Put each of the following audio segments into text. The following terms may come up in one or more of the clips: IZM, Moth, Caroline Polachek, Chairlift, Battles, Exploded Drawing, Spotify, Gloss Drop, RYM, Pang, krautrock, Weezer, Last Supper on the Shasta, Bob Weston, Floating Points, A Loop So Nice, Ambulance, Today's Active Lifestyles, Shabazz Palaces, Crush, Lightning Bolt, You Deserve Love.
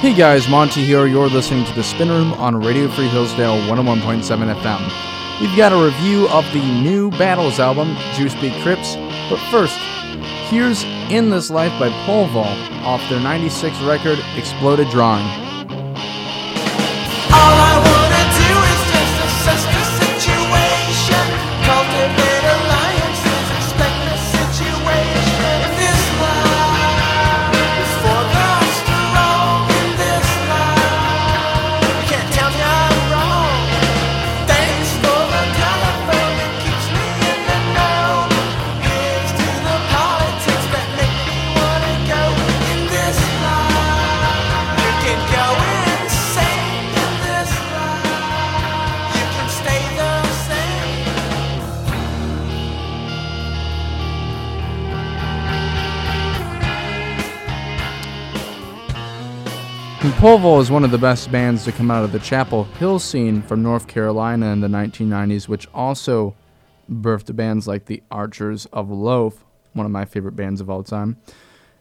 Hey guys, Monty here. You're listening to The Spin Room on Radio Free Hillsdale 101.7 FM. We've got a review of the new Battles album, Juice B Crypts, but first, here's In This Life by Povole off their '96 record, Exploded Drawing. All I wanna do is just assess the situation, cultivate alliances, expect the situation. In this life, it's for us to roll. In this life, you can't tell me I'm wrong. Thanks for the telephone that keeps me in the know. Here's to the politics that make me wanna go. In this life, you can go insane. In this life, you can stay the same. Povole is one of the best bands to come out of the Chapel Hill scene from North Carolina in the 1990s, which also birthed bands like the Archers of Loaf, one of my favorite bands of all time.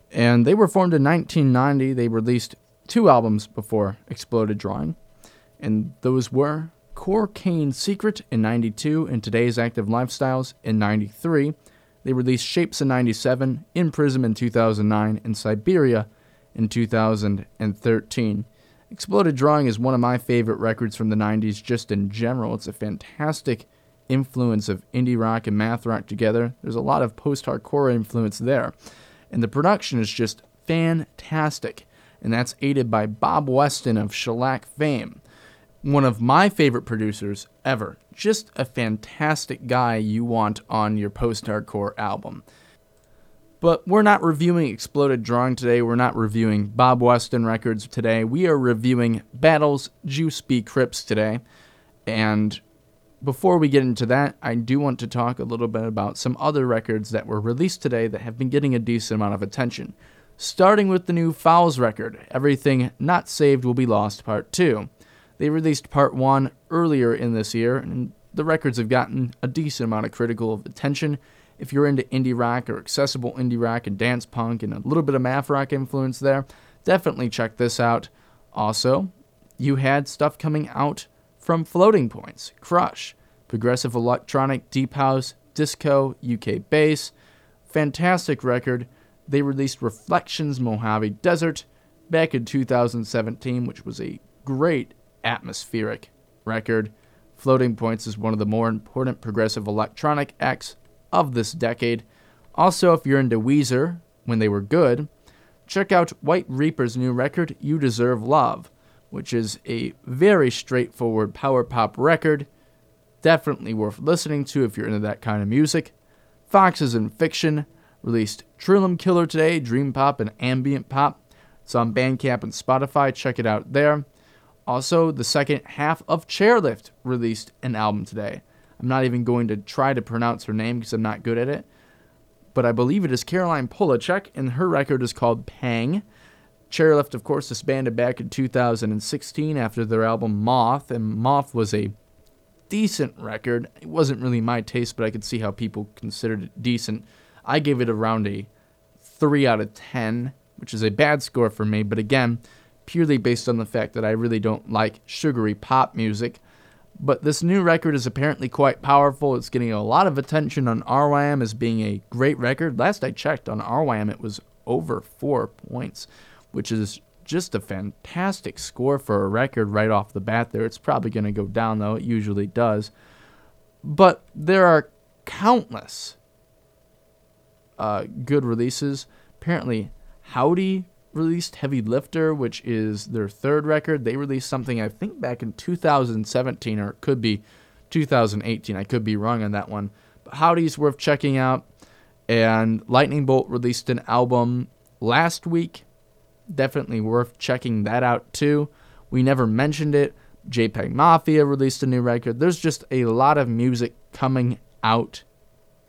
And they were formed in 1990. They released two albums before Exploded Drawing, and those were Core Cane Secret in 92 and Today's Active Lifestyles in 93. They released Shapes in 97, In Prism in 2009, and Siberia in 2013. Exploded Drawing is one of my favorite records from the 90s just in general. It's a fantastic influence of indie rock and math rock together. There's a lot of post-hardcore influence there. And the production is just fantastic. And that's aided by Bob Weston of Shellac fame, one of my favorite producers ever. Just a fantastic guy you want on your post-hardcore album. But we're not reviewing Exploded Drawing today. We're not reviewing Bob Weston records today. We are reviewing Battles, Juice B Crypts today. And before we get into that, I do want to talk a little bit about some other records that were released today that have been getting a decent amount of attention. Starting with the new Fowls record, Everything Not Saved Will Be Lost, Part 2. They released Part 1 earlier in this year, and the records have gotten a decent amount of critical attention. If you're into indie rock or accessible indie rock and dance punk and a little bit of math rock influence there, definitely check this out. Also, you had stuff coming out from Floating Points, Crush, progressive electronic, deep house, disco, UK bass, fantastic record. They released Reflections Mojave Desert back in 2017, which was a great atmospheric record. Floating Points is one of the more important progressive electronic acts of this decade. Also, if you're into Weezer, when they were good, check out White Reaper's new record, You Deserve Love, which is a very straightforward power pop record. Definitely worth listening to if you're into that kind of music. Foxes in Fiction released Trulum Killer today, dream pop and ambient pop. It's on Bandcamp and Spotify. Check it out there. Also, the second half of Chairlift released an album today. I'm not even going to try to pronounce her name because I'm not good at it, but I believe it is Caroline Polachek, and her record is called Pang. Chairlift, of course, disbanded back in 2016 after their album Moth, and Moth was a decent record. It wasn't really my taste, but I could see how people considered it decent. I gave it around a 3 out of 10, which is a bad score for me, but again, purely based on the fact that I really don't like sugary pop music. But this new record is apparently quite powerful. It's getting a lot of attention on RYM as being a great record. Last I checked on RYM, it was over 4 points, which is just a fantastic score for a record right off the bat there. It's probably going to go down, though. It usually does. But there are countless good releases. Apparently, Howdy released Heavy Lifter, which is their third record. They released something, I think, back in 2017, or it could be 2018. I could be wrong on that one. But Howdy's worth checking out. And Lightning Bolt released an album last week. Definitely worth checking that out, too. We never mentioned it. JPEG Mafia released a new record. There's just a lot of music coming out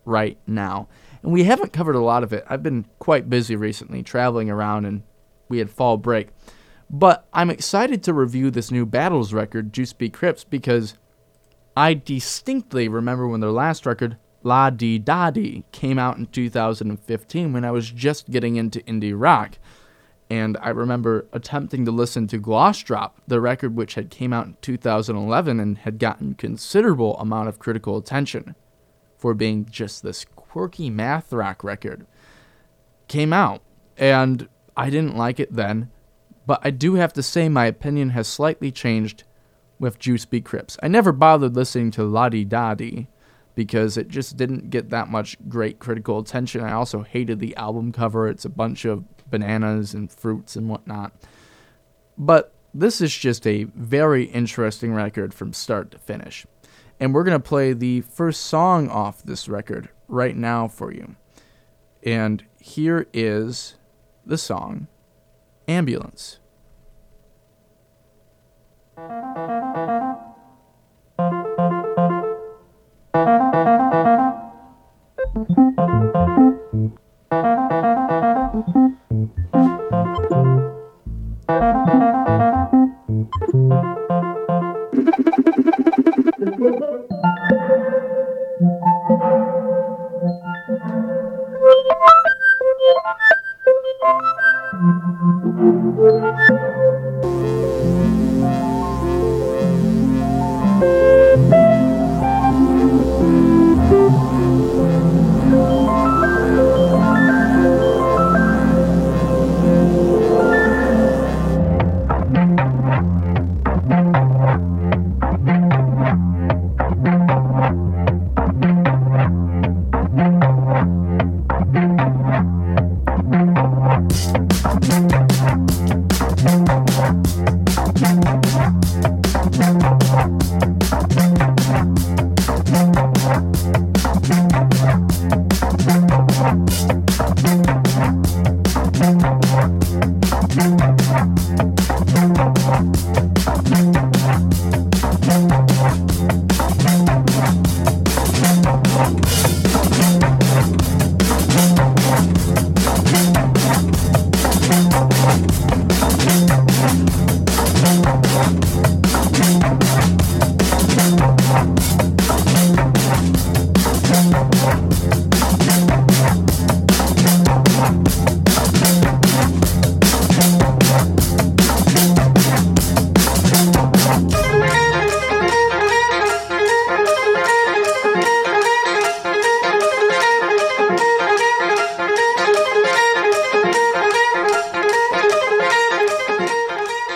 right now. And we haven't covered a lot of it. I've been quite busy recently traveling around, and we had fall break. But I'm excited to review this new Battles record, Juice B Crypts, because I distinctly remember when their last record, La Di Dadi, came out in 2015 when I was just getting into indie rock. And I remember attempting to listen to Gloss Drop, the record which had came out in 2011 and had gotten considerable amount of critical attention for being just this quirky math rock record. Came out, and I didn't like it then, but I do have to say my opinion has slightly changed with Juice B Crypts. I never bothered listening to La Di Dadi because it just didn't get that much great critical attention. I also hated the album cover. It's a bunch of bananas and fruits and whatnot. But this is just a very interesting record from start to finish. And we're going to play the first song off this record right now for you. And here is the song, Ambulance.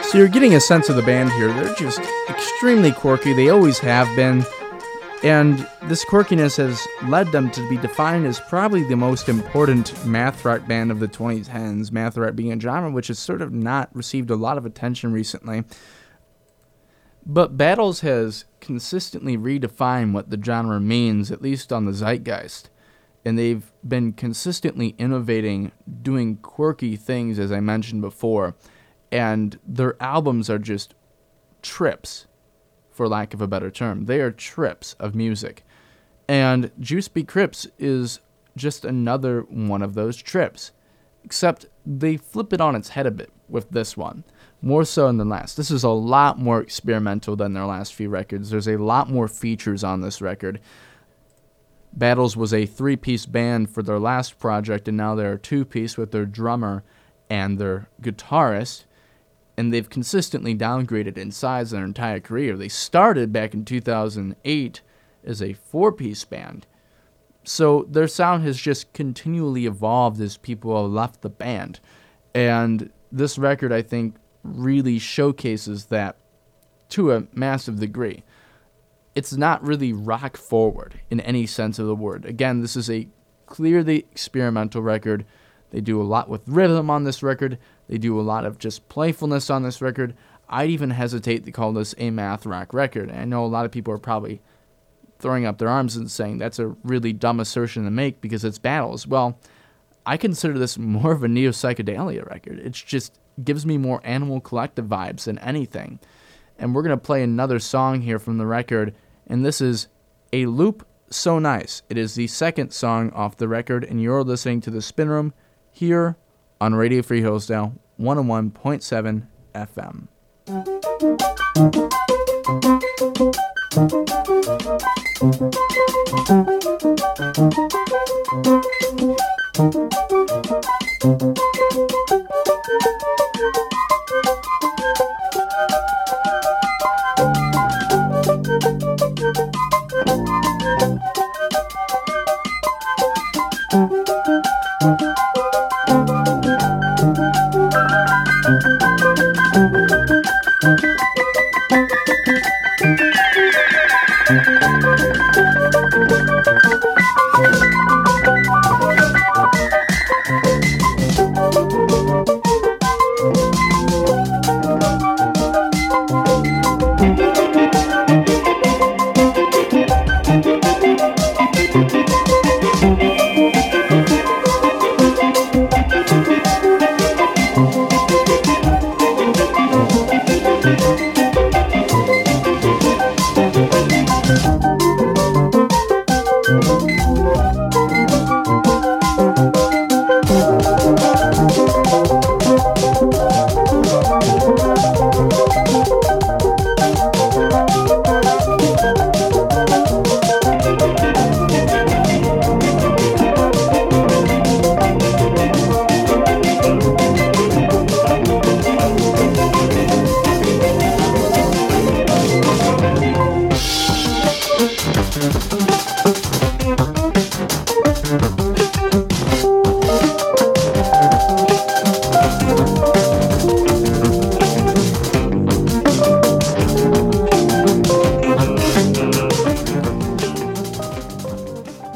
So you're getting a sense of the band here. They're just extremely quirky. They always have been. And this quirkiness has led them to be defined as probably the most important math rock band of the 2010s, math rock being a genre which has sort of not received a lot of attention recently. But Battles has consistently redefined what the genre means, at least on the zeitgeist. And they've been consistently innovating, doing quirky things, as I mentioned before. And their albums are just trips, for lack of a better term. They are trips of music. And Juice B Crypts is just another one of those trips. Except they flip it on its head a bit with this one. More so than the last. This is a lot more experimental than their last few records. There's a lot more features on this record. Battles was a three-piece band for their last project, and now they're a two-piece with their drummer and their guitarist. And they've consistently downgraded in size their entire career. They started back in 2008 as a four-piece band. So their sound has just continually evolved as people have left the band. And this record, I think, really showcases that to a massive degree. It's not really rock forward in any sense of the word. Again, this is a clearly experimental record. They do a lot with rhythm on this record. They do a lot of just playfulness on this record. I'd even hesitate to call this a math rock record. And I know a lot of people are probably throwing up their arms and saying that's a really dumb assertion to make because it's Battles. Well, I consider this more of a neo-psychedelia record. It just gives me more Animal Collective vibes than anything. And we're going to play another song here from the record. And this is A Loop So Nice. It is the second song off the record. And you're listening to The Spin Room here on Radio Free Hillsdale, 101.7 FM.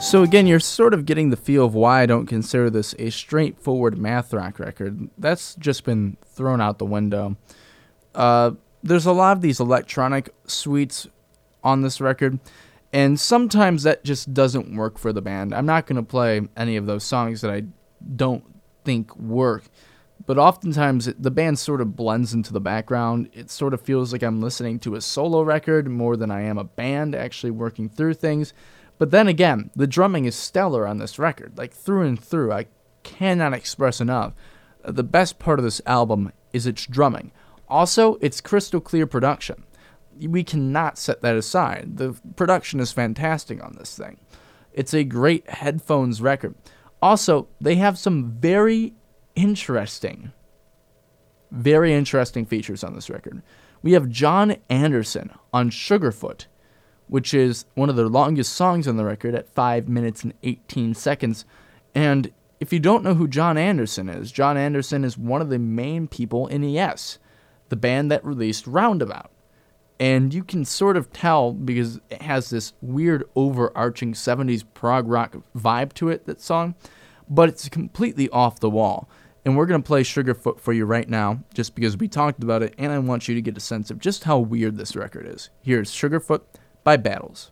So again, you're sort of getting the feel of why I don't consider this a straightforward math rock record. That's just been thrown out the window. There's a lot of these electronic suites on this record, and sometimes that just doesn't work for the band. I'm not going to play any of those songs that I don't think work, but oftentimes the band sort of blends into the background. It sort of feels like I'm listening to a solo record more than I am a band actually working through things. But then again, the drumming is stellar on this record, like through and through. I cannot express enough. The best part of this album is its drumming. Also, it's crystal clear production. We cannot set that aside. The production is fantastic on this thing. It's a great headphones record. Also, they have some very interesting features on this record. We have Jon Anderson on Sugarfoot, which is one of the longest songs on the record at 5 minutes and 18 seconds. And if you don't know who Jon Anderson is one of the main people in ES, the band that released Roundabout. And you can sort of tell because it has this weird overarching 70s prog rock vibe to it, that song, but it's completely off the wall. And we're going to play Sugarfoot for you right now, just because we talked about it, and I want you to get a sense of just how weird this record is. Here's Sugarfoot by Battles.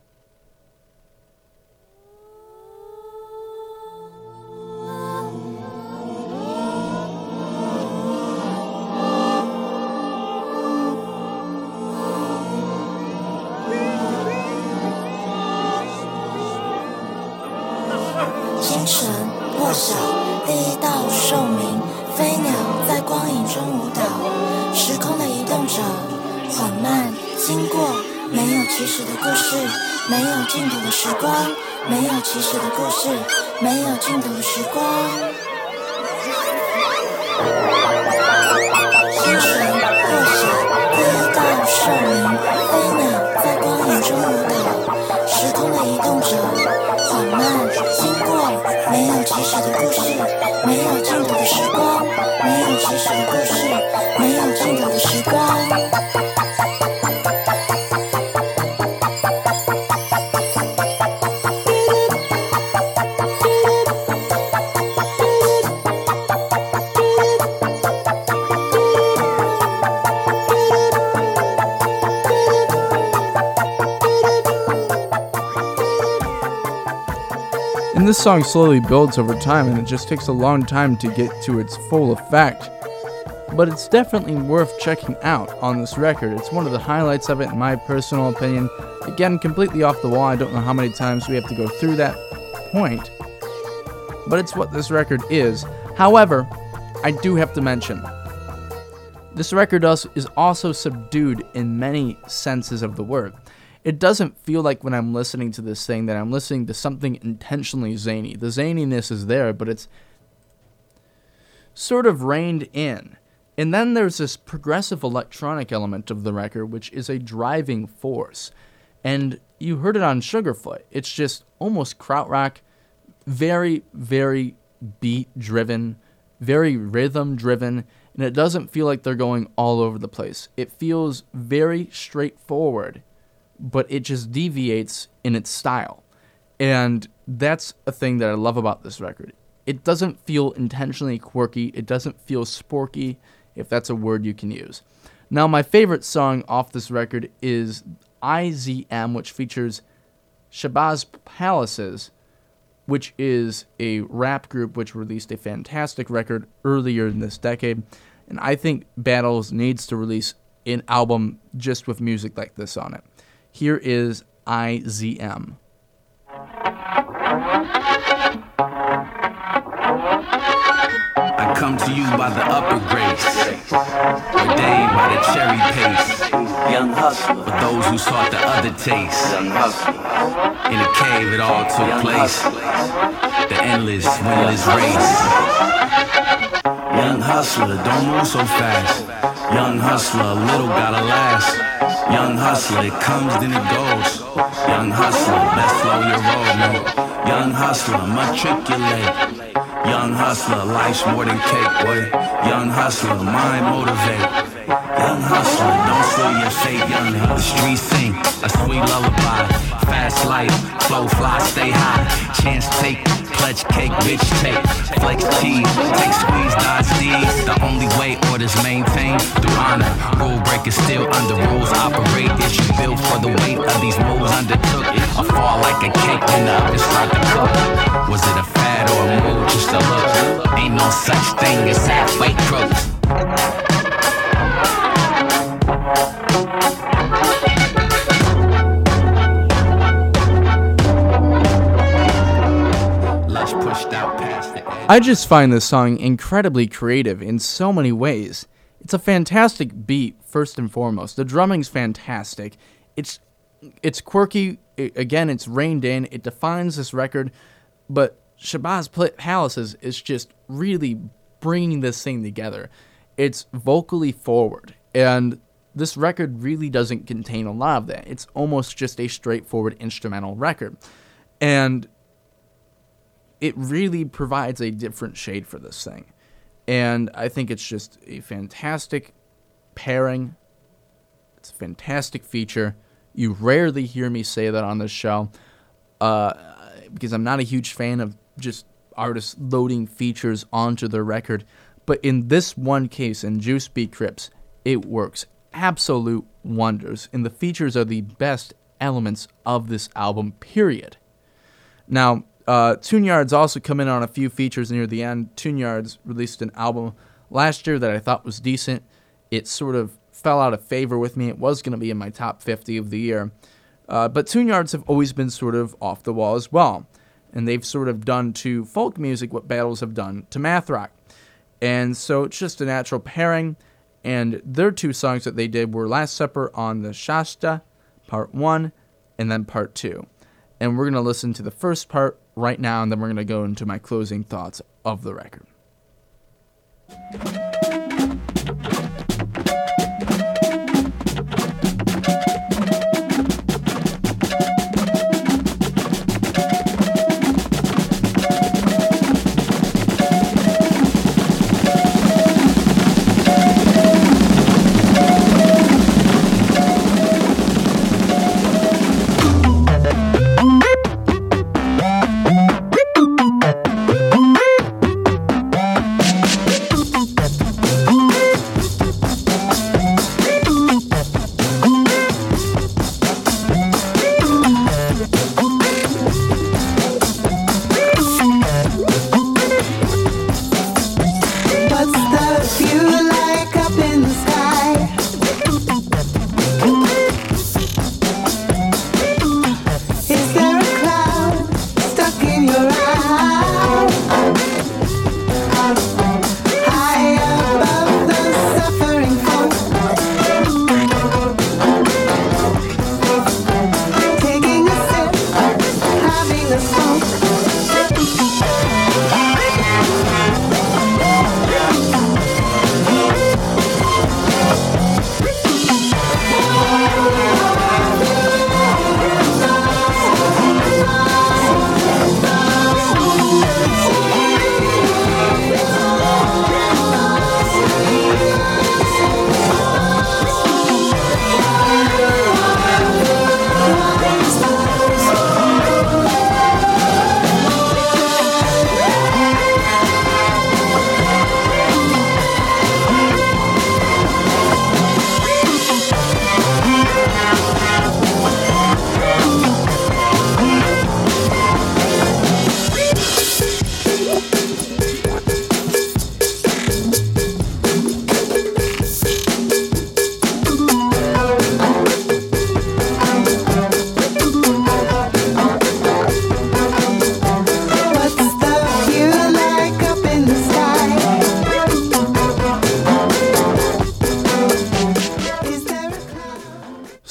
This song slowly builds over time, and it just takes a long time to get to its full effect, but it's definitely worth checking out on this record. It's one of the highlights of it, in my personal opinion. Again, completely off the wall. I don't know how many times we have to go through that point, but it's what this record is. However, I do have to mention, this record is also subdued in many senses of the word. It doesn't feel like when I'm listening to this thing that I'm listening to something intentionally zany. The zaniness is there, but it's sort of reined in. And then there's this progressive electronic element of the record, which is a driving force. And you heard it on Sugarfoot. It's just almost krautrock, very, very beat-driven, very rhythm-driven. and it doesn't feel like they're going all over the place. It feels very straightforward, but it just deviates in its style. And that's a thing that I love about this record. It doesn't feel intentionally quirky. It doesn't feel sporky, if that's a word you can use. Now, my favorite song off this record is IZM, which features Shabazz Palaces, which is a rap group which released a fantastic record earlier in this decade. And I think Battles needs to release an album just with music like this on it. Here is IZM. I come to you by the upper grace, ordained by the cherry pace. Young hustler, for those who sought the other taste. Young hustler, in a cave it all took place. The endless, windless race. Young hustler, don't move so fast. Young hustler, little gotta last. Young hustler, it comes then it goes. Young hustler, best slow your road, man. Young hustler, matriculate. Young hustler, life's more than cake, boy. Young hustler, mind motivate. Young hustler, don't slow your fate, young. The streets sing a sweet lullaby. Fast life, flow fly, stay high. Chance take, pledge cake, bitch take. Flex cheese, take squeeze, dodge these. The only way orders maintain through honor. Rule breakers still under rules operate. It's built for the weight of these moves undertook. I fall like a cake in the oven, start to cook. Was it a fad or a move? Just a look. Ain't no such thing as halfway crooks. I just find this song incredibly creative in so many ways. It's a fantastic beat, first and foremost. The drumming's fantastic. It's quirky. Again, it's reined in. It defines this record. But Shabazz Palaces is just really bringing this thing together. It's vocally forward. And this record really doesn't contain a lot of that. It's almost just a straightforward instrumental record. And it really provides a different shade for this thing. And I think it's just a fantastic pairing. It's a fantastic feature. You rarely hear me say that on this show because I'm not a huge fan of just artists loading features onto their record. But in this one case, in Juice B Crypts, it works absolute wonders. And the features are the best elements of this album, period. Now, Tune Yards also come in on a few features near the end. Tune Yards released an album last year that I thought was decent. It sort of fell out of favor with me. It was going to be in my top 50 of the year. But Tune Yards have always been sort of off the wall as well. And they've sort of done to folk music what Battles have done to math rock. And so it's just a natural pairing. And their two songs that they did were Last Supper on the Shasta, Part 1, and then Part 2. And we're going to listen to the first part right now, and then we're going to go into my closing thoughts of the record.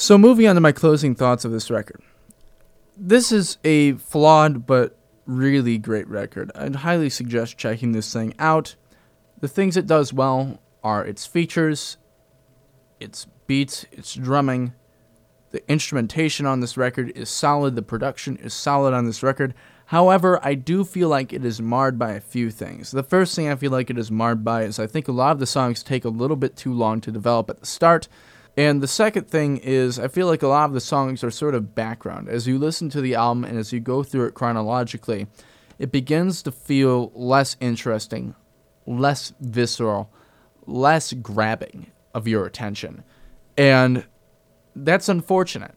So moving on to my closing thoughts of this record. This is a flawed but really great record. I'd highly suggest checking this thing out. The things it does well are its features, its beats, its drumming. The instrumentation on this record is solid. The production is solid on this record. However, I do feel like it is marred by a few things. The first thing I feel like it is marred by is I think a lot of the songs take a little bit too long to develop at the start. And the second thing is I feel like a lot of the songs are sort of background. As you listen to the album and as you go through it chronologically, it begins to feel less interesting, less visceral, less grabbing of your attention. And that's unfortunate.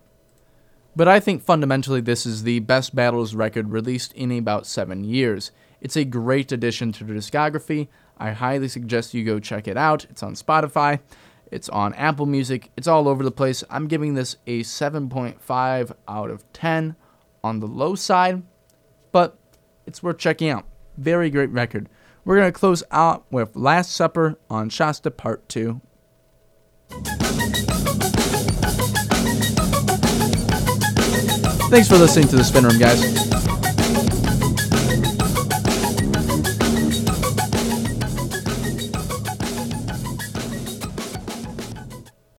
But I think fundamentally this is the best Battles record released in about 7 years. It's a great addition to the discography. I highly suggest you go check it out. It's on Spotify. It's on Apple Music. It's all over the place. I'm giving this a 7.5 out of 10 on the low side, but it's worth checking out. Very great record. We're going to close out with Last Supper on Shasta Part 2. Thanks for listening to The Spin Room, guys.